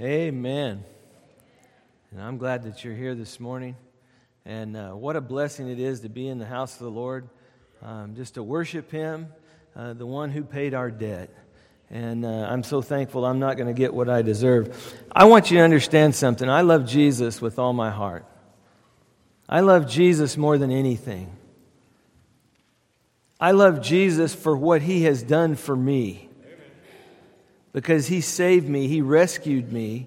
Amen. And I'm glad that you're here this morning. And what a blessing it is to be in the house of the Lord, just to worship Him, the one who paid our debt. And I'm so thankful I'm not going to get what I deserve. I want you to understand something. I love Jesus with all my heart. I love Jesus more than anything. I love Jesus for what He has done for me. Because He saved me, He rescued me,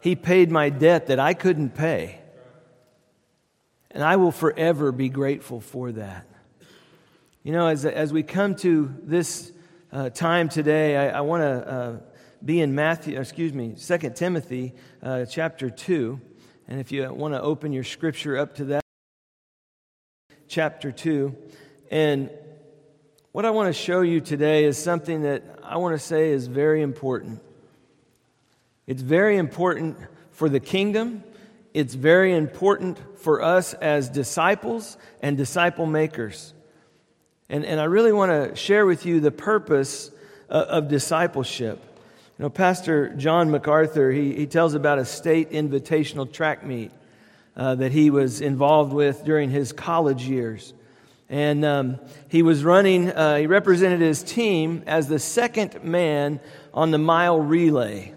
He paid my debt that I couldn't pay. And I will forever be grateful for that. You know, as we come to this time today, I want to be in 2 Timothy chapter 2. And if you want to open your scripture up to that, chapter 2. And what I want to show you today is something that I want to say is very important. It's very important for the kingdom. It's very important for us as disciples and disciple makers. And I really want to share with you the purpose of discipleship. You know, Pastor John MacArthur, he tells about a state invitational track meet that he was involved with during his college years. And he was running, he represented his team as the second man on the mile relay.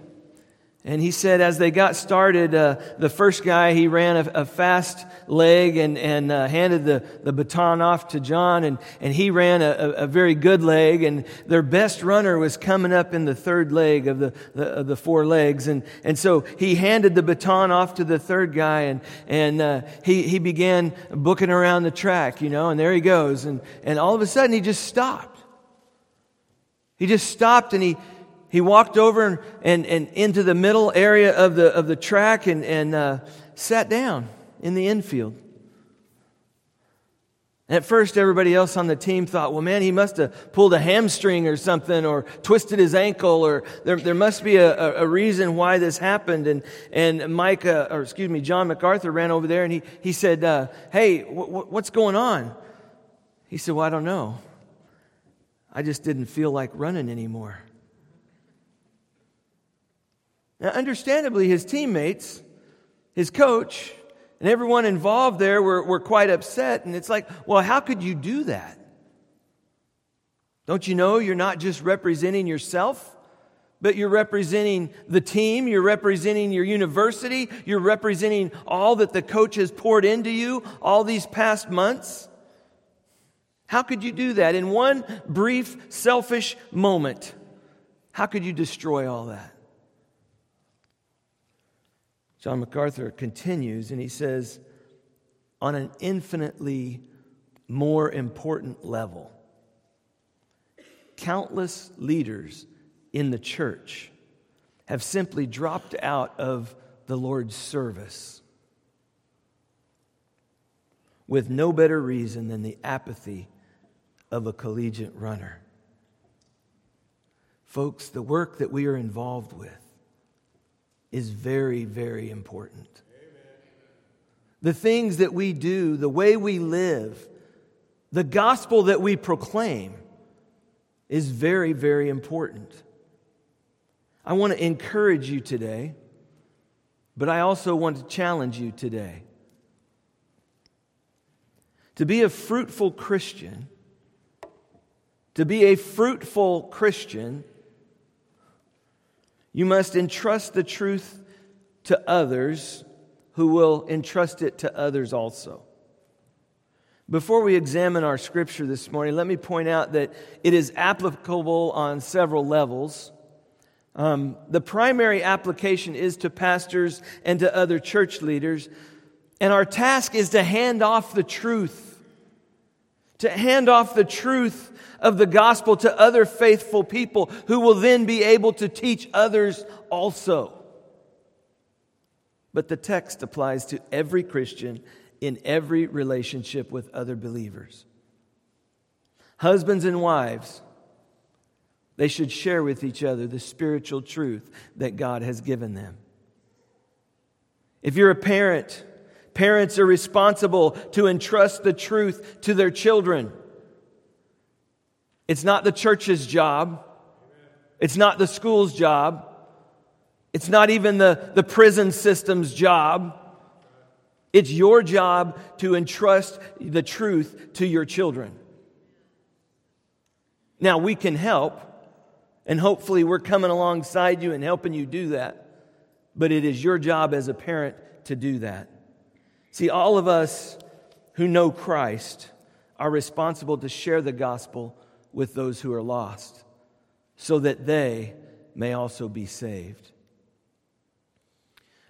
And he said as they got started, the first guy, he ran a fast leg and handed the baton off to John. And he ran a very good leg. And their best runner was coming up in the third leg of the four legs. And so he handed the baton off to the third guy. And he began booking around the track, you know. And there he goes. And all of a sudden, he just stopped. He just stopped and he walked over and into the middle area of the track and sat down in the infield. And at first, everybody else on the team thought, well, man, he must have pulled a hamstring or something or twisted his ankle, or there must be a reason why this happened. And John MacArthur ran over there and he said, hey, what's going on? He said, well, I don't know. I just didn't feel like running anymore. Now, understandably, his teammates, his coach, and everyone involved there were quite upset. And it's like, well, how could you do that? Don't you know you're not just representing yourself, but you're representing the team, you're representing your university, you're representing all that the coach has poured into you all these past months? How could you do that in one brief, selfish moment? How could you destroy all that? John MacArthur continues and he says, on an infinitely more important level, countless leaders in the church have simply dropped out of the Lord's service with no better reason than the apathy of a collegiate runner. Folks, the work that we are involved with is very, very important. Amen. The things that we do, the way we live, the gospel that we proclaim is very, very important. I want to encourage you today, but I also want to challenge you today. To be a fruitful Christian, you must entrust the truth to others who will entrust it to others also. Before we examine our scripture this morning, let me point out that it is applicable on several levels. The primary application is to pastors and to other church leaders. And our task is to hand off the truth. To hand off the truth of the gospel to other faithful people who will then be able to teach others also. But the text applies to every Christian in every relationship with other believers. Husbands and wives, they should share with each other the spiritual truth that God has given them. If you're a parent, parents are responsible to entrust the truth to their children. It's not the church's job. It's not the school's job. It's not even the prison system's job. It's your job to entrust the truth to your children. Now, we can help, and hopefully we're coming alongside you and helping you do that. But it is your job as a parent to do that. See, all of us who know Christ are responsible to share the gospel with those who are lost so that they may also be saved.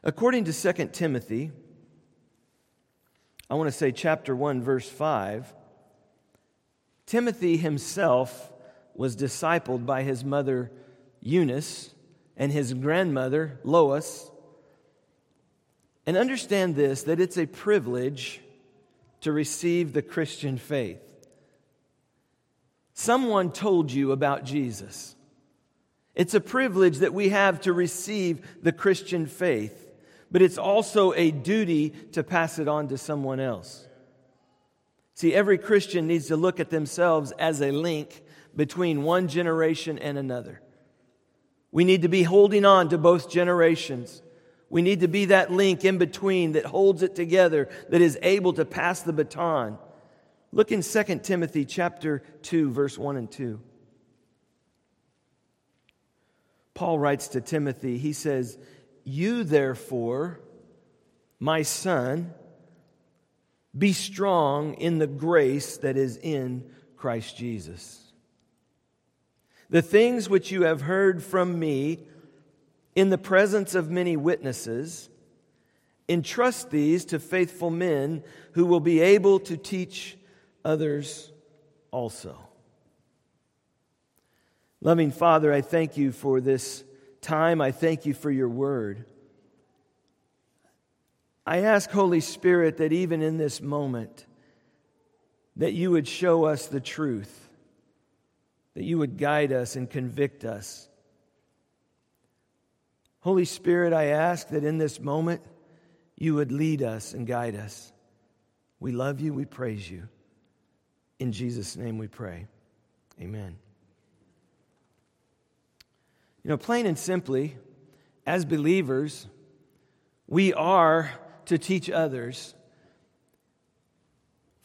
According to 2 Timothy, I want to say chapter 1, verse 5, Timothy himself was discipled by his mother Eunice and his grandmother Lois. And understand this, that it's a privilege to receive the Christian faith. Someone told you about Jesus. It's a privilege that we have to receive the Christian faith, but it's also a duty to pass it on to someone else. See, every Christian needs to look at themselves as a link between one generation and another. We need to be holding on to both generations. We need to be that link in between that holds it together, that is able to pass the baton. Look in 2 Timothy chapter 2, verse 1 and 2. Paul writes to Timothy, he says, "You therefore, my son, be strong in the grace that is in Christ Jesus. The things which you have heard from me in the presence of many witnesses, entrust these to faithful men who will be able to teach others also." Loving Father, I thank you for this time. I thank you for your word. I ask, Holy Spirit, that even in this moment, that you would show us the truth, that you would guide us and convict us. Holy Spirit, I ask that in this moment, you would lead us and guide us. We love you. We praise you. In Jesus' name we pray. Amen. You know, plain and simply, as believers, we are to teach others.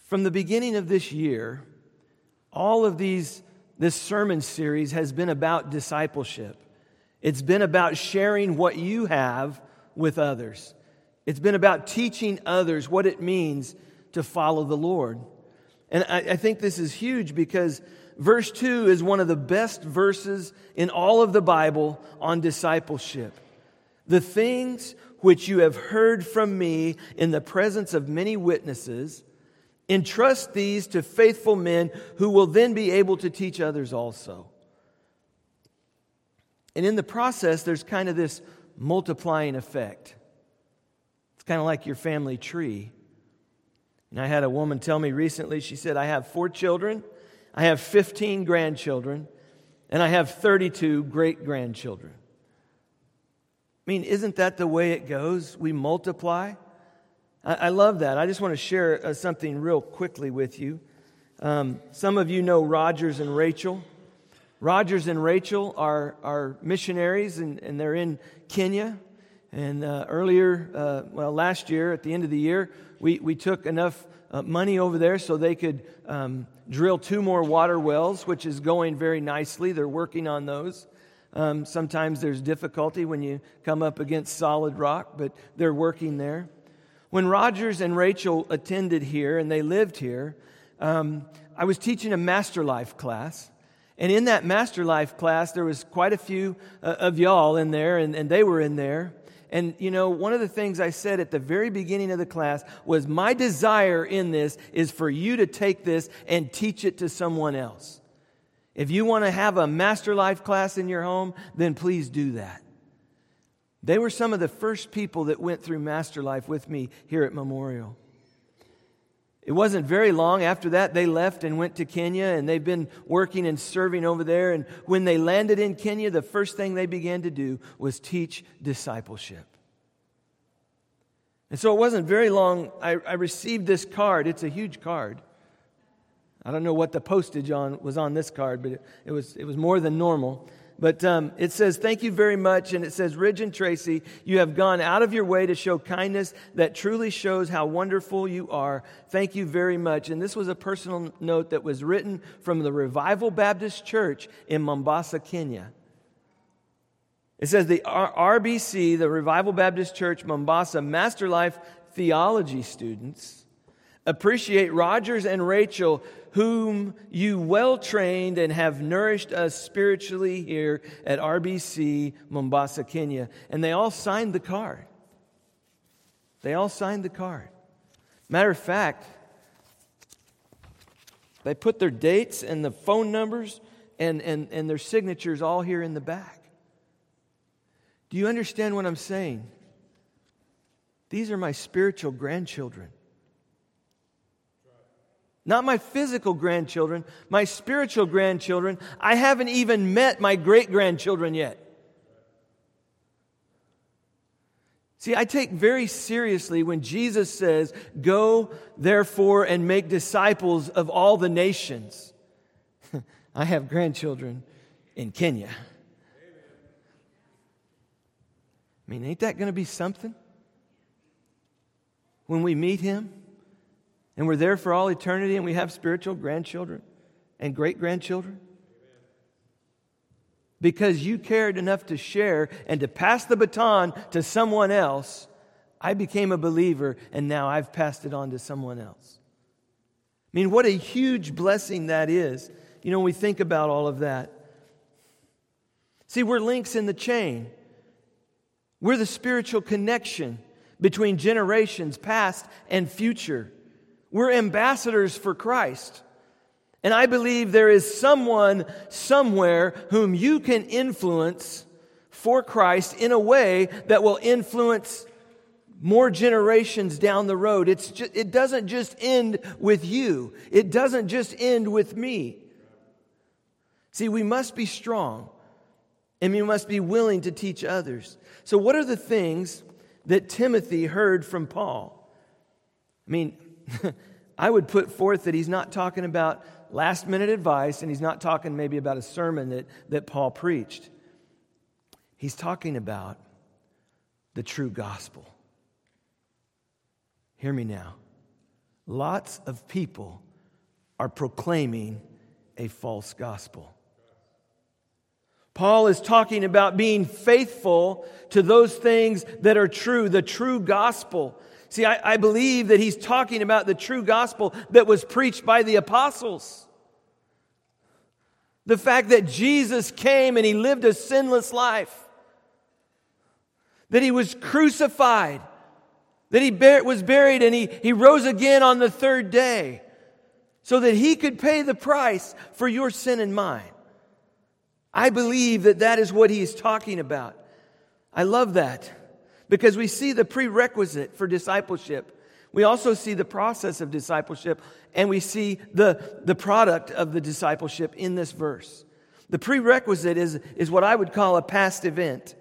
From the beginning of this year, all of this sermon series has been about discipleship. It's been about sharing what you have with others. It's been about teaching others what it means to follow the Lord. And I think this is huge because verse 2 is one of the best verses in all of the Bible on discipleship. "The things which you have heard from me in the presence of many witnesses, entrust these to faithful men who will then be able to teach others also." And in the process, there's kind of this multiplying effect. It's kind of like your family tree. And I had a woman tell me recently, she said, "I have 4 children, I have 15 grandchildren, and I have 32 great-grandchildren." I mean, isn't that the way it goes? We multiply. I love that. I just want to share something real quickly with you. Some of you know Rogers and Rachel. Rogers and Rachel are missionaries, and they're in Kenya. And last year, at the end of the year, we took enough money over there so they could drill 2 more water wells, which is going very nicely. They're working on those. Sometimes there's difficulty when you come up against solid rock, but they're working there. When Rogers and Rachel attended here and they lived here, I was teaching a MasterLife class. And in that MasterLife class, there was quite a few of y'all in there, and they were in there. And, you know, one of the things I said at the very beginning of the class was, my desire in this is for you to take this and teach it to someone else. If you want to have a MasterLife class in your home, then please do that. They were some of the first people that went through MasterLife with me here at Memorial. It wasn't very long after that they left and went to Kenya, and they've been working and serving over there. And when they landed in Kenya, the first thing they began to do was teach discipleship. And so it wasn't very long. I received this card. It's a huge card. I don't know what the postage was on this card, but it was more than normal. But it says, thank you very much. And it says, Ridge and Tracy, you have gone out of your way to show kindness that truly shows how wonderful you are. Thank you very much. And this was a personal note that was written from the Revival Baptist Church in Mombasa, Kenya. It says, the RBC, the Revival Baptist Church, Mombasa, MasterLife theology students appreciate Rogers and Rachel, whom you well-trained and have nourished us spiritually here at RBC, Mombasa, Kenya. And they all signed the card. They all signed the card. Matter of fact, they put their dates and the phone numbers and their signatures all here in the back. Do you understand what I'm saying? These are my spiritual grandchildren. Not my physical grandchildren, my spiritual grandchildren. I haven't even met my great-grandchildren yet. See, I take very seriously when Jesus says, go, therefore, and make disciples of all the nations. I have grandchildren in Kenya. Amen. I mean, ain't that going to be something? When we meet Him, and we're there for all eternity, and we have spiritual grandchildren and great-grandchildren. Because you cared enough to share and to pass the baton to someone else, I became a believer, and now I've passed it on to someone else. I mean, what a huge blessing that is. You know, when we think about all of that. See, we're links in the chain. We're the spiritual connection between generations, past and future. We're ambassadors for Christ. And I believe there is someone somewhere whom you can influence for Christ in a way that will influence more generations down the road. It doesn't just end with you. It doesn't just end with me. See, we must be strong. And we must be willing to teach others. So what are the things that Timothy heard from Paul? I mean, I would put forth that he's not talking about last-minute advice, and he's not talking maybe about a sermon that Paul preached. He's talking about the true gospel. Hear me now. Lots of people are proclaiming a false gospel. Paul is talking about being faithful to those things that are true, the true gospel. See, I believe that he's talking about the true gospel that was preached by the apostles. The fact that Jesus came and he lived a sinless life. That he was crucified. That he was buried and he rose again on the third day. So that he could pay the price for your sin and mine. I believe that is what he is talking about. I love that. Because we see the prerequisite for discipleship. We also see the process of discipleship, and we see the product of the discipleship in this verse. The prerequisite is what I would call a past event.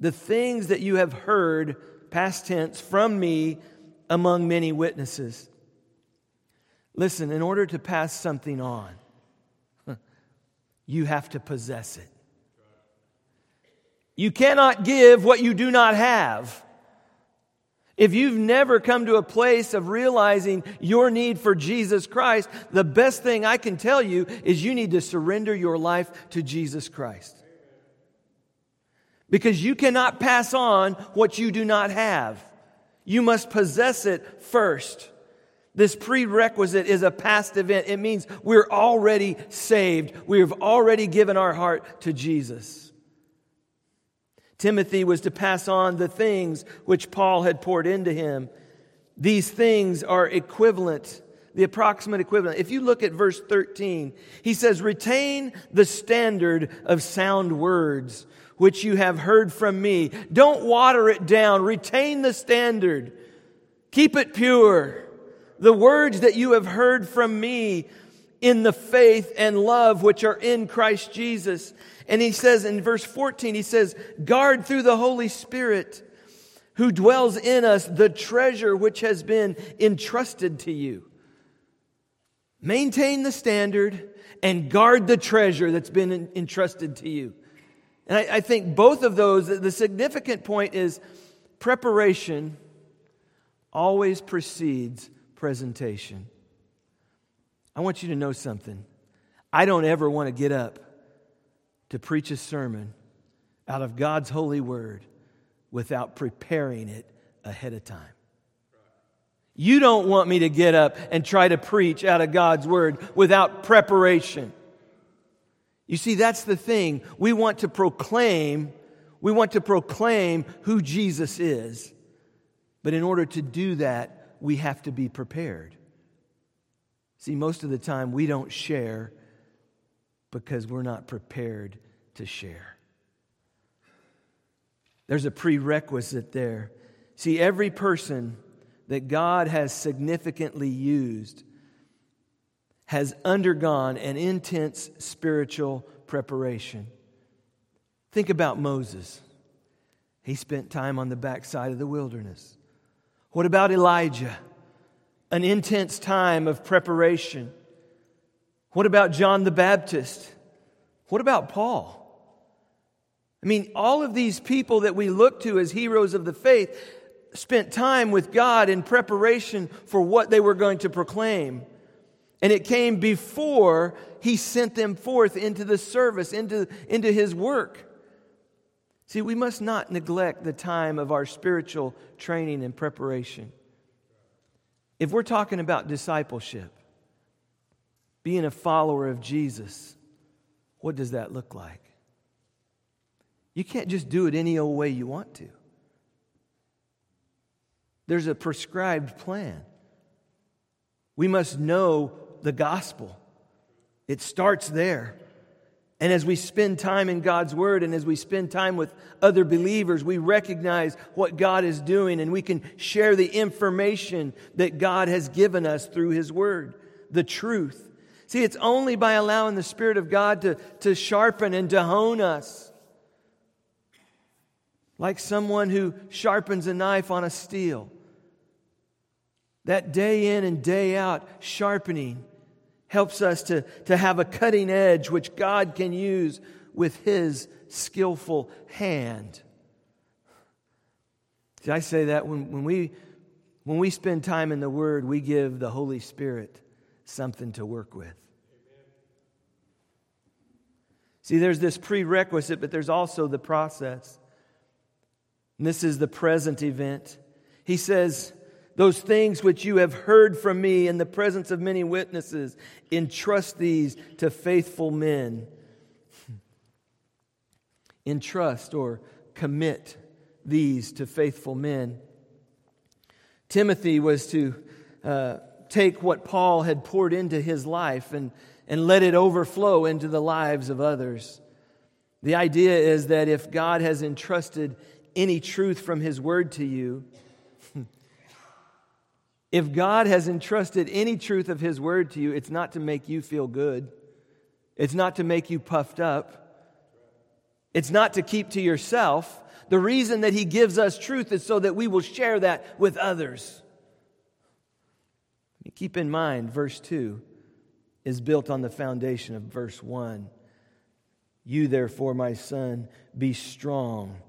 The things that you have heard, past tense, from me among many witnesses. Listen, in order to pass something on, you have to possess it. You cannot give what you do not have. If you've never come to a place of realizing your need for Jesus Christ, the best thing I can tell you is you need to surrender your life to Jesus Christ. Because you cannot pass on what you do not have. You must possess it first. This prerequisite is a past event. It means we're already saved. We've already given our heart to Jesus. Timothy was to pass on the things which Paul had poured into him. These things are equivalent, the approximate equivalent. If you look at verse 13, he says, retain the standard of sound words which you have heard from me. Don't water it down. Retain the standard. Keep it pure. The words that you have heard from me in the faith and love which are in Christ Jesus. And he says in verse 14, he says, guard through the Holy Spirit who dwells in us the treasure which has been entrusted to you. Maintain the standard and guard the treasure that's been entrusted to you. And I think both of those, the significant point is preparation always precedes presentation. I want you to know something. I don't ever want to get up to preach a sermon out of God's holy word without preparing it ahead of time. You don't want me to get up and try to preach out of God's word without preparation. You see, that's the thing. We want to proclaim who Jesus is. But in order to do that, we have to be prepared. See, most of the time we don't share because we're not prepared to share. There's a prerequisite there. See, every person that God has significantly used has undergone an intense spiritual preparation. Think about Moses. He spent time on the backside of the wilderness. What about Elijah? An intense time of preparation. What about John the Baptist? What about Paul? I mean, all of these people that we look to as heroes of the faith spent time with God in preparation for what they were going to proclaim. And it came before he sent them forth into the service, into his work. See, we must not neglect the time of our spiritual training and preparation. If we're talking about discipleship, being a follower of Jesus, what does that look like? You can't just do it any old way you want to. There's a prescribed plan. We must know the gospel. It starts there. And as we spend time in God's word and as we spend time with other believers, we recognize what God is doing and we can share the information that God has given us through his word, the truth. See, it's only by allowing the Spirit of God to sharpen and to hone us. Like someone who sharpens a knife on a steel. That day in and day out sharpening helps us to have a cutting edge which God can use with his skillful hand. See, I say that when we spend time in the Word, we give the Holy Spirit something to work with. See, there's this prerequisite, but there's also the process. And this is the present event. He says, "Those things which you have heard from me in the presence of many witnesses, entrust these to faithful men." Entrust or commit these to faithful men. Timothy was to take what Paul had poured into his life and let it overflow into the lives of others. The idea is that if God has entrusted any truth from his word to you, if God has entrusted any truth of his word to you, it's not to make you feel good. It's not to make you puffed up. It's not to keep to yourself. The reason that he gives us truth is so that we will share that with others. Keep in mind, verse 2 is built on the foundation of verse 1. "You therefore, my son, be strong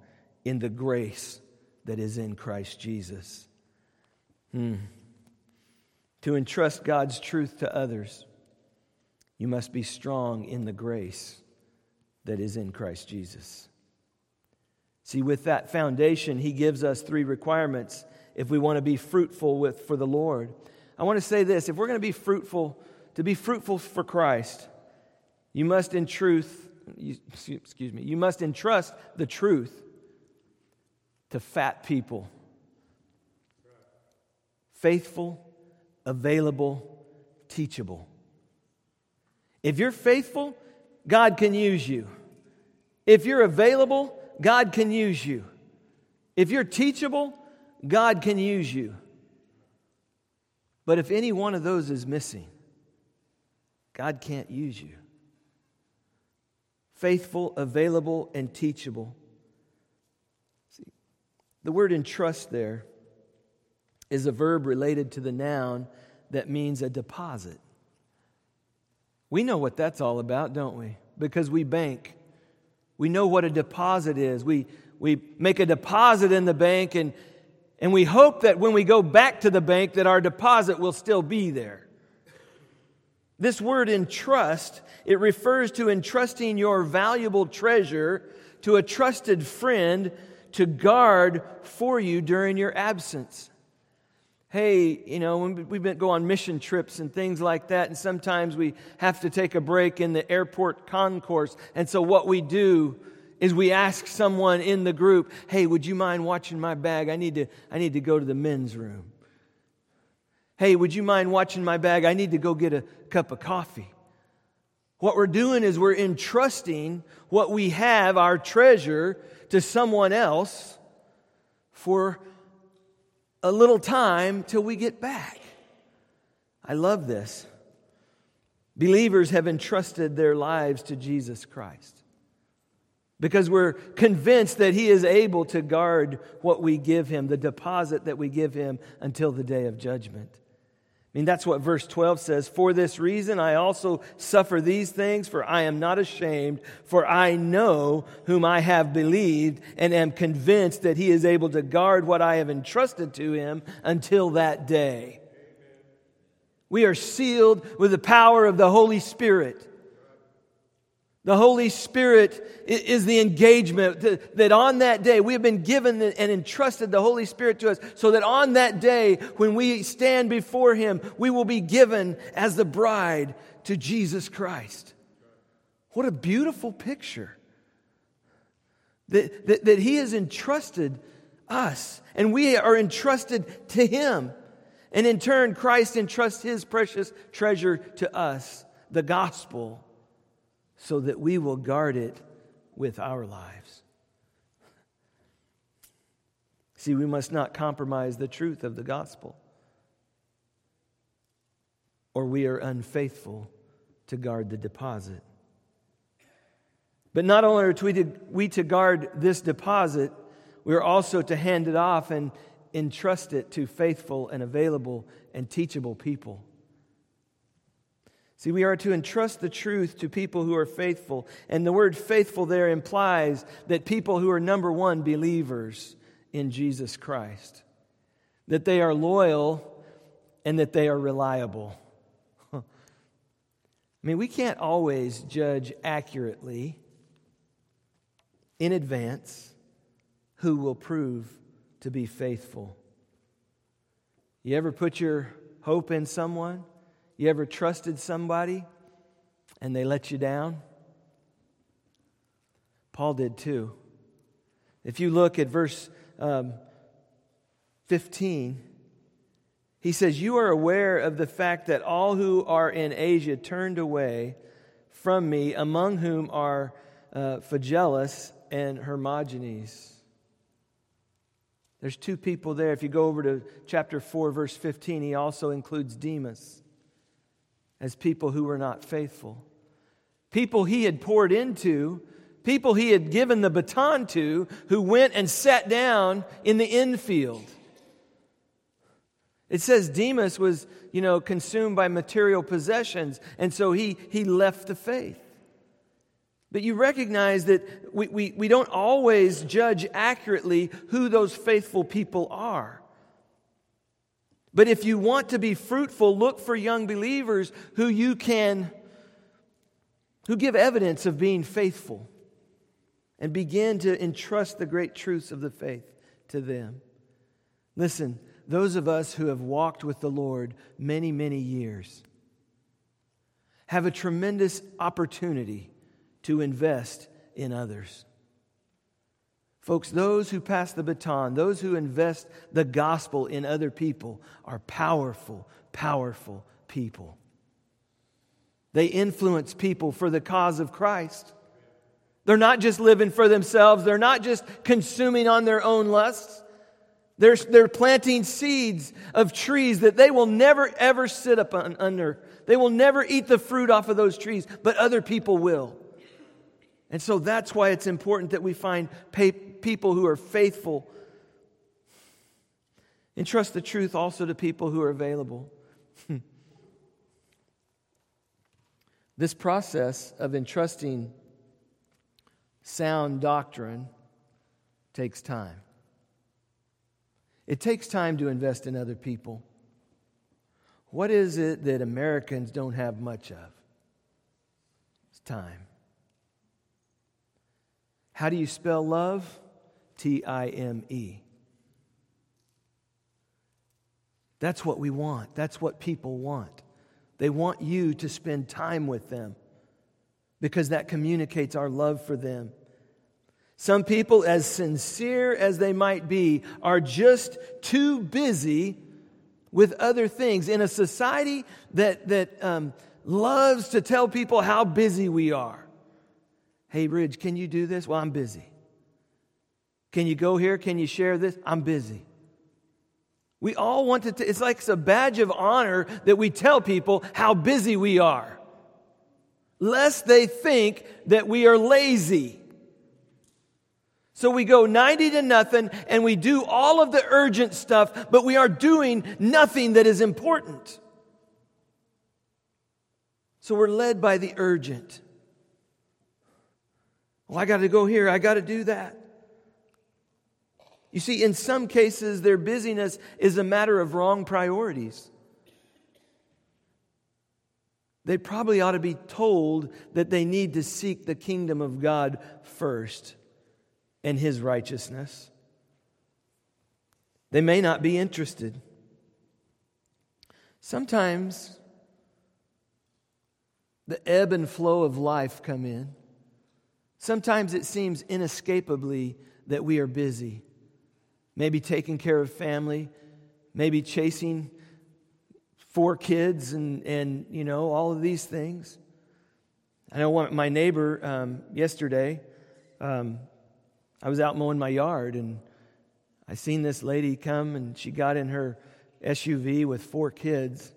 in the grace that is in Christ Jesus." To entrust God's truth to others, you must be strong in the grace that is in Christ Jesus. See, with that foundation, he gives us three requirements if we want to be fruitful for the Lord. I want to say this, if we're going to be fruitful, for Christ, you must entrust the truth to fat people. Faithful, available, teachable. If you're faithful, God can use you. If you're available, God can use you. If you're teachable, God can use you. But if any one of those is missing, God can't use you. Faithful, available, and teachable. See, the word entrust there is a verb related to the noun that means a deposit. We know what that's all about, don't we? Because we bank. We know what a deposit is. We make a deposit in the bank, and we hope that when we go back to the bank that our deposit will still be there. This word entrust, it refers to entrusting your valuable treasure to a trusted friend to guard for you during your absence. Hey, you know, when we go on mission trips and things like that, and sometimes we have to take a break in the airport concourse. And so what we do is we ask someone in the group, hey, would you mind watching my bag? I need to go to the men's room. Hey, would you mind watching my bag? I need to go get a cup of coffee. What we're doing is we're entrusting what we have, our treasure, to someone else for a little time till we get back. I love this. Believers have entrusted their lives to Jesus Christ because we're convinced that He is able to guard what we give Him, the deposit that we give Him until the day of judgment. I mean, that's what verse 12 says. For this reason, I also suffer these things, for I am not ashamed, for I know whom I have believed and am convinced that He is able to guard what I have entrusted to Him until that day. We are sealed with the power of the Holy Spirit. The Holy Spirit is the engagement that on that day we have been given and entrusted the Holy Spirit to us, so that on that day when we stand before Him, we will be given as the bride to Jesus Christ. What a beautiful picture that He has entrusted us and we are entrusted to Him. And in turn, Christ entrusts His precious treasure to us, the gospel, so that we will guard it with our lives. See, we must not compromise the truth of the gospel, or we are unfaithful to guard the deposit. But not only are we to guard this deposit, we are also to hand it off and entrust it to faithful and available and teachable people. See, we are to entrust the truth to people who are faithful. And the word faithful there implies that people who are, number one, believers in Jesus Christ. That they are loyal and that they are reliable. I mean, we can't always judge accurately in advance who will prove to be faithful. You ever put your hope in someone? You ever trusted somebody and they let you down? Paul did too. If you look at verse 15, he says, you are aware of the fact that all who are in Asia turned away from me, among whom are Phagellus and Hermogenes. There's two people there. If you go over to chapter 4, verse 15, he also includes Demas as people who were not faithful. People he had poured into, people he had given the baton to, who went and sat down in the infield. It says Demas was, consumed by material possessions, and so he left the faith. But you recognize that we don't always judge accurately who those faithful people are. But if you want to be fruitful, look for young believers who give evidence of being faithful, and begin to entrust the great truths of the faith to them. Listen, those of us who have walked with the Lord many, many years have a tremendous opportunity to invest in others. Folks, those who pass the baton, those who invest the gospel in other people are powerful, powerful people. They influence people for the cause of Christ. They're not just living for themselves. They're not just consuming on their own lusts. They're planting seeds of trees that they will never, ever sit up under. They will never eat the fruit off of those trees, but other people will. And so that's why it's important that we find people who are faithful. Entrust the truth also to people who are available. This process of entrusting sound doctrine takes time. It takes time to invest in other people. What is it that Americans don't have much of? It's time. How do you spell love? Time. That's what we want. That's what people want. They want you to spend time with them because that communicates our love for them. Some people, as sincere as they might be, are just too busy with other things. In a society that loves to tell people how busy we are. Hey, Ridge, can you do this? Well, I'm busy. Can you go here? Can you share this? I'm busy. We all want to, it's like it's a badge of honor that we tell people how busy we are, lest they think that we are lazy. So we go 90 to nothing and we do all of the urgent stuff, but we are doing nothing that is important. So we're led by the urgent. Well, I got to go here. I got to do that. You see, in some cases, their busyness is a matter of wrong priorities. They probably ought to be told that they need to seek the kingdom of God first and His righteousness. They may not be interested. Sometimes the ebb and flow of life come in. Sometimes it seems inescapably that we are busy. Maybe taking care of family, maybe chasing 4 kids and you know, all of these things. I know my neighbor yesterday, I was out mowing my yard and I seen this lady come and she got in her SUV with 4 kids.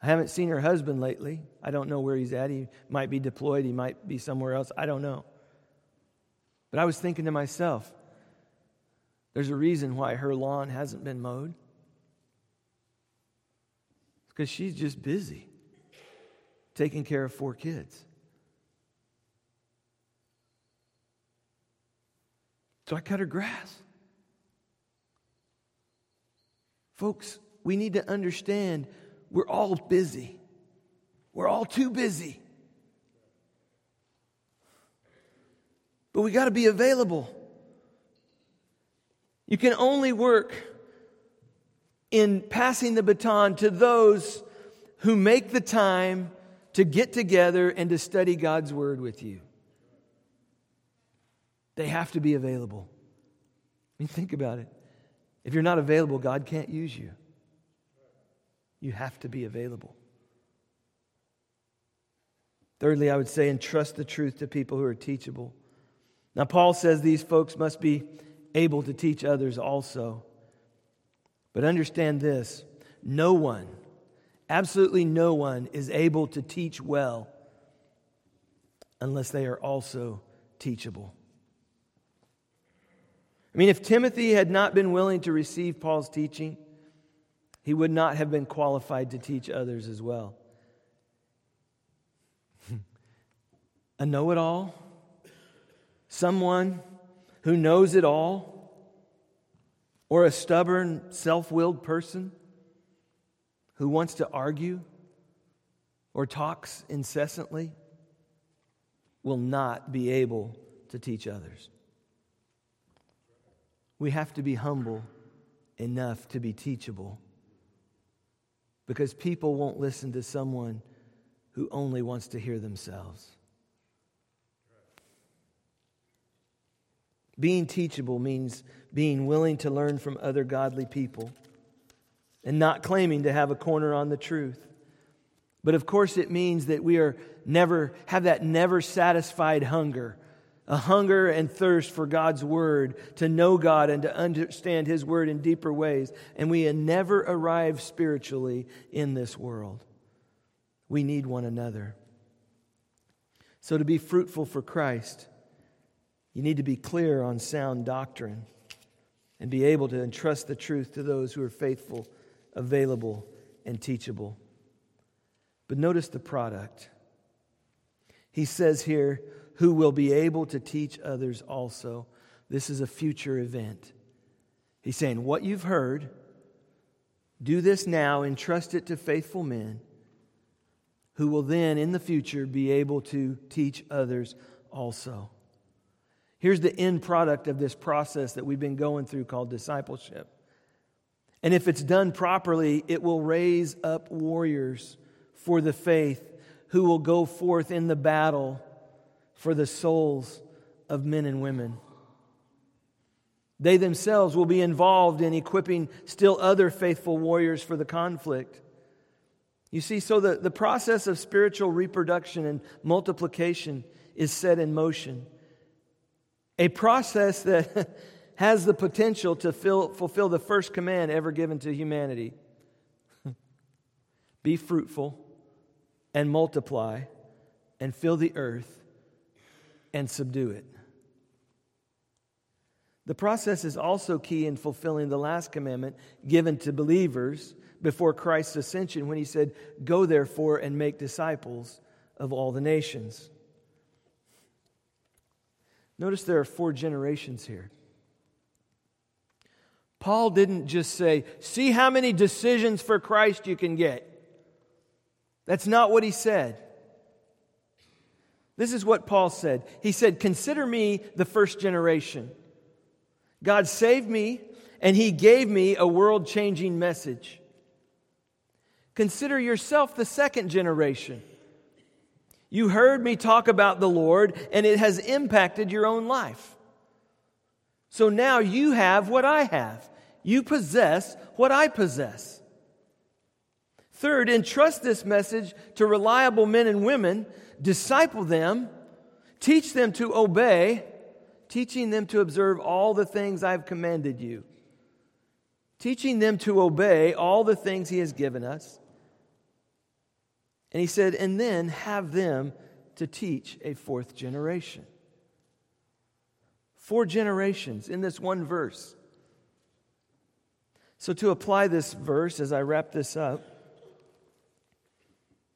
I haven't seen her husband lately. I don't know where he's at. He might be deployed. He might be somewhere else. I don't know. But I was thinking to myself, there's a reason why her lawn hasn't been mowed. It's because she's just busy taking care of 4 kids. So I cut her grass. Folks, we need to understand we're all busy. We're all too busy. But we got to be available. You can only work in passing the baton to those who make the time to get together and to study God's Word with you. They have to be available. I mean, think about it. If you're not available, God can't use you. You have to be available. Thirdly, I would say entrust the truth to people who are teachable. Now, Paul says these folks must be able to teach others also. But understand this, no one, absolutely no one, is able to teach well unless they are also teachable. I mean, if Timothy had not been willing to receive Paul's teaching, he would not have been qualified to teach others as well. A know-it-all, someone who knows it all, or a stubborn, self-willed person who wants to argue or talks incessantly will not be able to teach others. We have to be humble enough to be teachable, because people won't listen to someone who only wants to hear themselves. Being teachable means being willing to learn from other godly people and not claiming to have a corner on the truth. But of course it means that we are never satisfied hunger, a hunger and thirst for God's Word, to know God and to understand His Word in deeper ways. And we never arrive spiritually in this world. We need one another. So to be fruitful for Christ, you need to be clear on sound doctrine and be able to entrust the truth to those who are faithful, available, and teachable. But notice the product. He says here, who will be able to teach others also. This is a future event. He's saying, what you've heard, do this now, entrust it to faithful men who will then in the future be able to teach others also. Here's the end product of this process that we've been going through called discipleship. And if it's done properly, it will raise up warriors for the faith who will go forth in the battle for the souls of men and women. They themselves will be involved in equipping still other faithful warriors for the conflict. You see, so the process of spiritual reproduction and multiplication is set in motion. A process that has the potential to fulfill the first command ever given to humanity. Be fruitful and multiply and fill the earth and subdue it. The process is also key in fulfilling the last commandment given to believers before Christ's ascension when he said, "Go therefore and make disciples of all the nations." Notice there are four generations here. Paul didn't just say, see how many decisions for Christ you can get. That's not what he said. This is what Paul said. He said, consider me the first generation. God saved me, and He gave me a world-changing message. Consider yourself the second generation. You heard me talk about the Lord, and it has impacted your own life. So now you have what I have. You possess what I possess. Third, entrust this message to reliable men and women. Disciple them. Teach them to obey. Teaching them to observe all the things I've commanded you. Teaching them to obey all the things He has given us. And he said, and then have them to teach a fourth generation. Four generations in this one verse. So to apply this verse as I wrap this up,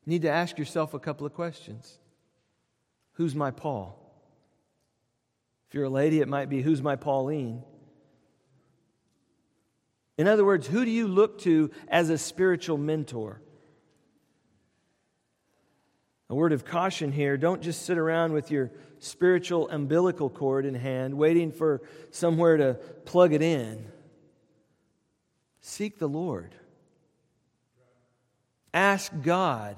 you need to ask yourself a couple of questions. Who's my Paul? If you're a lady, it might be, who's my Pauline? In other words, who do you look to as a spiritual mentor? A word of caution here, don't just sit around with your spiritual umbilical cord in hand, waiting for somewhere to plug it in. Seek the Lord. Ask God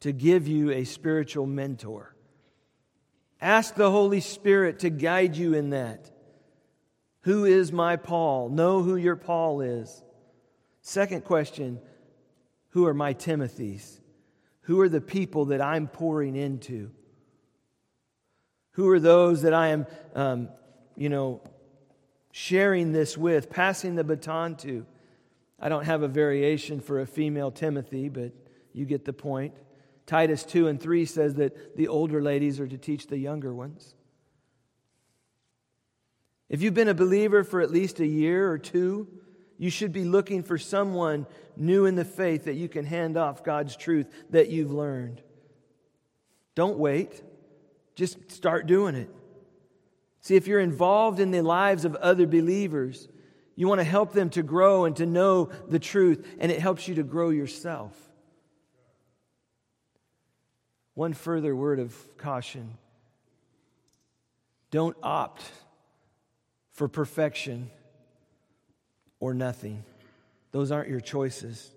to give you a spiritual mentor. Ask the Holy Spirit to guide you in that. Who is my Paul? Know who your Paul is. Second question, who are my Timothys? Who are the people that I'm pouring into? Who are those that I am, sharing this with, passing the baton to? I don't have a variation for a female Timothy, but you get the point. Titus 2 and 3 says that the older ladies are to teach the younger ones. If you've been a believer for at least a year or two, you should be looking for someone new in the faith that you can hand off God's truth that you've learned. Don't wait. Just start doing it. See, if you're involved in the lives of other believers, you want to help them to grow and to know the truth, and it helps you to grow yourself. One further word of caution. Don't opt for perfection or nothing. Those aren't your choices.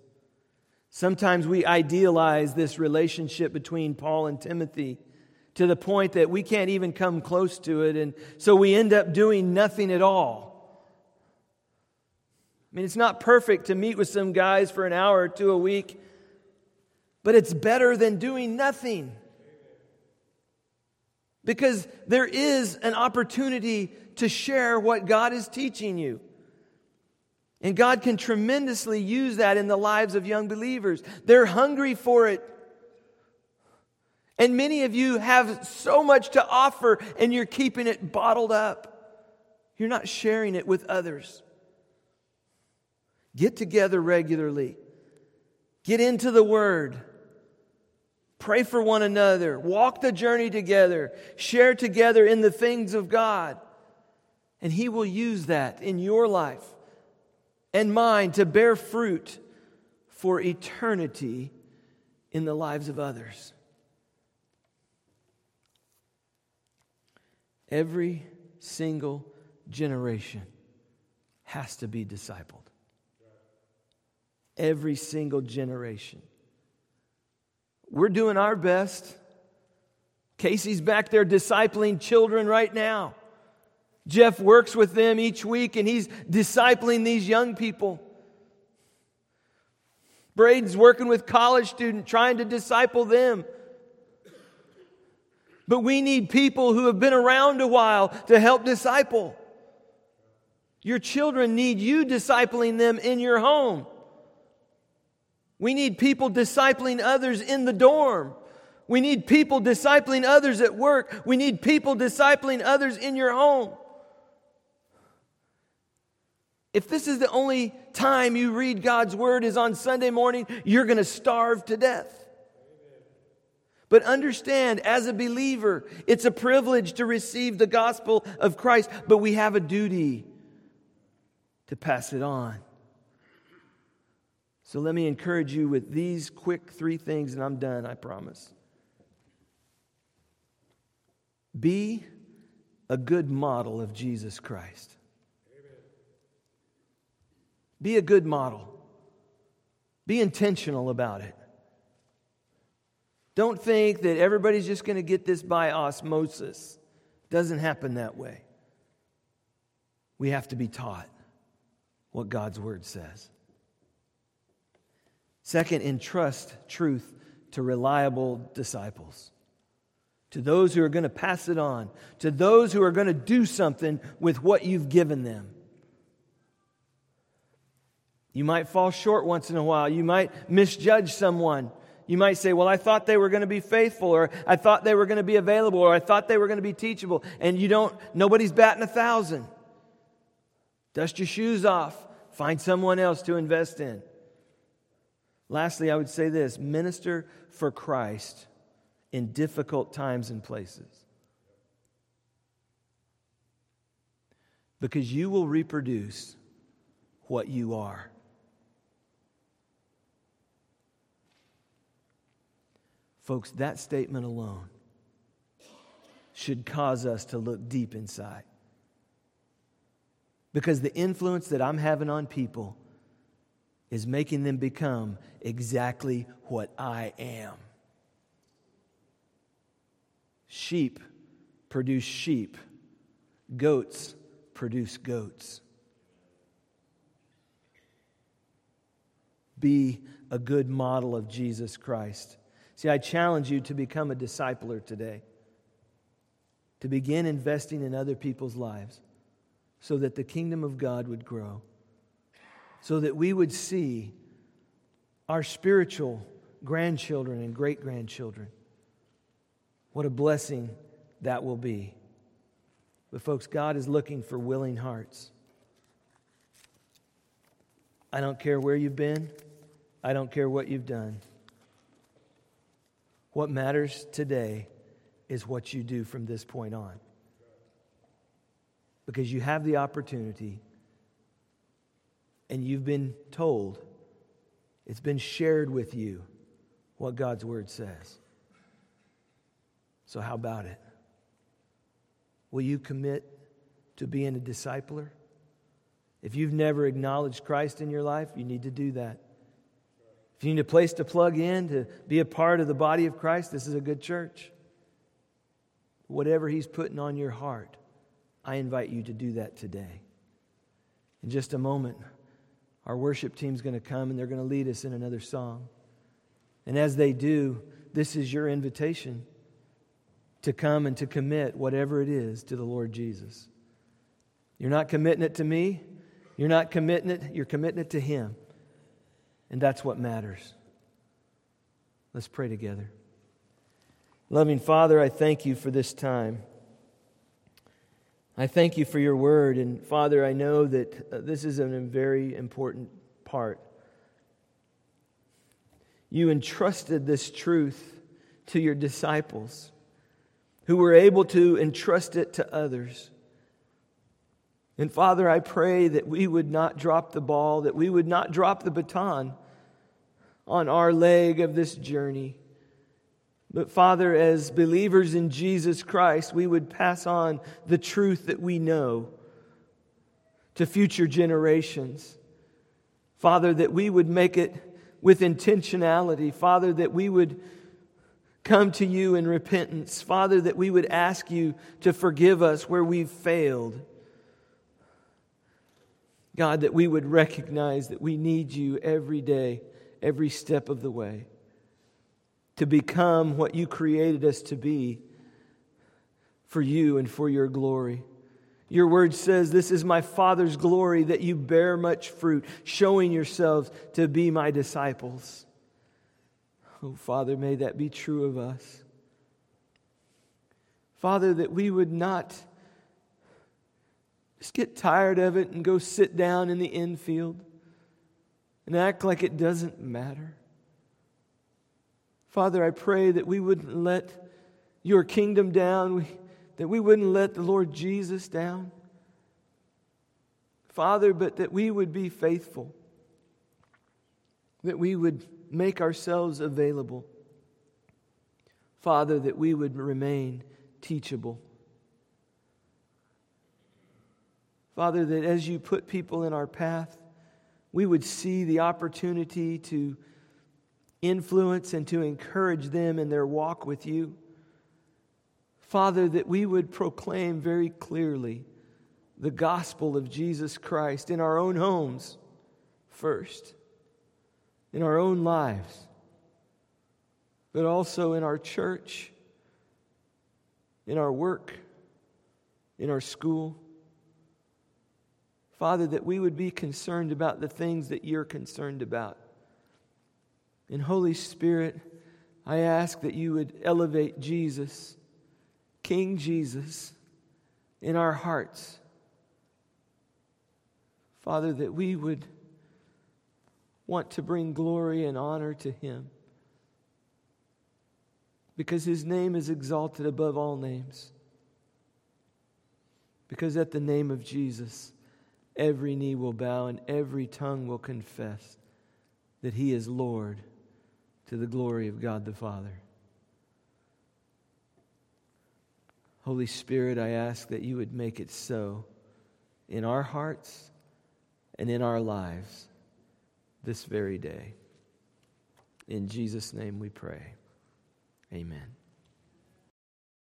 Sometimes we idealize this relationship between Paul and Timothy to the point that we can't even come close to it, and so we end up doing nothing at all. I mean, it's not perfect to meet with some guys for an hour or two a week, but it's better than doing nothing. Because there is an opportunity to share what God is teaching you. And God can tremendously use that in the lives of young believers. They're hungry for it. And many of you have so much to offer and you're keeping it bottled up. You're not sharing it with others. Get together regularly. Get into the Word. Pray for one another. Walk the journey together. Share together in the things of God. And He will use that in your life and mine to bear fruit for eternity in the lives of others. Every single generation has to be discipled. Every single generation. We're doing our best. Casey's back there discipling children right now. Jeff works with them each week and he's discipling these young people. Braden's working with college students, trying to disciple them. But we need people who have been around a while to help disciple. Your children need you discipling them in your home. We need people discipling others in the dorm. We need people discipling others at work. We need people discipling others in your home. If this is the only time you read God's Word is on Sunday morning, you're going to starve to death. But understand, as a believer, it's a privilege to receive the gospel of Christ, but we have a duty to pass it on. So let me encourage you with these quick three things, and I'm done, I promise. Be a good model of Jesus Christ. Amen. Be a good model. Be intentional about it. Don't think that everybody's just going to get this by osmosis. Doesn't happen that way. We have to be taught what God's Word says. Second, entrust truth to reliable disciples, to those who are going to pass it on, to those who are going to do something with what you've given them. You might fall short once in a while. You might misjudge someone. You might say, well, I thought they were going to be faithful, or I thought they were going to be available, or I thought they were going to be teachable. And nobody's batting 1,000. Dust your shoes off. Find someone else to invest in. Lastly, I would say this, minister for Christ in difficult times and places. Because you will reproduce what you are. Folks, that statement alone should cause us to look deep inside. Because the influence that I'm having on people is making them become exactly what I am. Sheep produce sheep. Goats produce goats. Be a good model of Jesus Christ. See, I challenge you to become a discipler today. To begin investing in other people's lives so that the kingdom of God would grow. So that we would see our spiritual grandchildren and great-grandchildren. What a blessing that will be. But folks, God is looking for willing hearts. I don't care where you've been. I don't care what you've done. What matters today is what you do from this point on. Because you have the opportunity. And you've been told, it's been shared with you what God's Word says. So how about it? Will you commit to being a discipler? If you've never acknowledged Christ in your life, you need to do that. If you need a place to plug in, to be a part of the body of Christ, this is a good church. Whatever He's putting on your heart, I invite you to do that today. In just a moment, our worship team's going to come and they're going to lead us in another song. And as they do, this is your invitation to come and to commit whatever it is to the Lord Jesus. You're not committing it to me. You're not committing it. You're committing it to Him. And that's what matters. Let's pray together. Loving Father, I thank You for this time. I thank You for Your Word, and Father, I know that this is a very important part. You entrusted this truth to your disciples, who were able to entrust it to others. And Father, I pray that we would not drop the ball, that we would not drop the baton on our leg of this journey. But Father, as believers in Jesus Christ, we would pass on the truth that we know to future generations. Father, that we would make it with intentionality. Father, that we would come to you in repentance. Father, that we would ask you to forgive us where we've failed. God, that we would recognize that we need you every day, every step of the way, to become what you created us to be for you and for your glory. Your word says, "This is my Father's glory, that you bear much fruit, showing yourselves to be my disciples." Oh, Father, may that be true of us. Father, that we would not just get tired of it and go sit down in the infield and act like it doesn't matter. Father, I pray that we wouldn't let your kingdom down, that we wouldn't let the Lord Jesus down. Father, but that we would be faithful, that we would make ourselves available. Father, that we would remain teachable. Father, that as you put people in our path, we would see the opportunity to influence and to encourage them in their walk with you. Father, that we would proclaim very clearly the gospel of Jesus Christ in our own homes first, in our own lives, but also in our church, in our work, in our school. Father, that we would be concerned about the things that you're concerned about. And Holy Spirit, I ask that you would elevate Jesus, King Jesus, in our hearts. Father, that we would want to bring glory and honor to him, because his name is exalted above all names. Because at the name of Jesus, every knee will bow and every tongue will confess that he is Lord, to the glory of God the Father. Holy Spirit, I ask that you would make it so in our hearts and in our lives this very day. In Jesus' name we pray. Amen.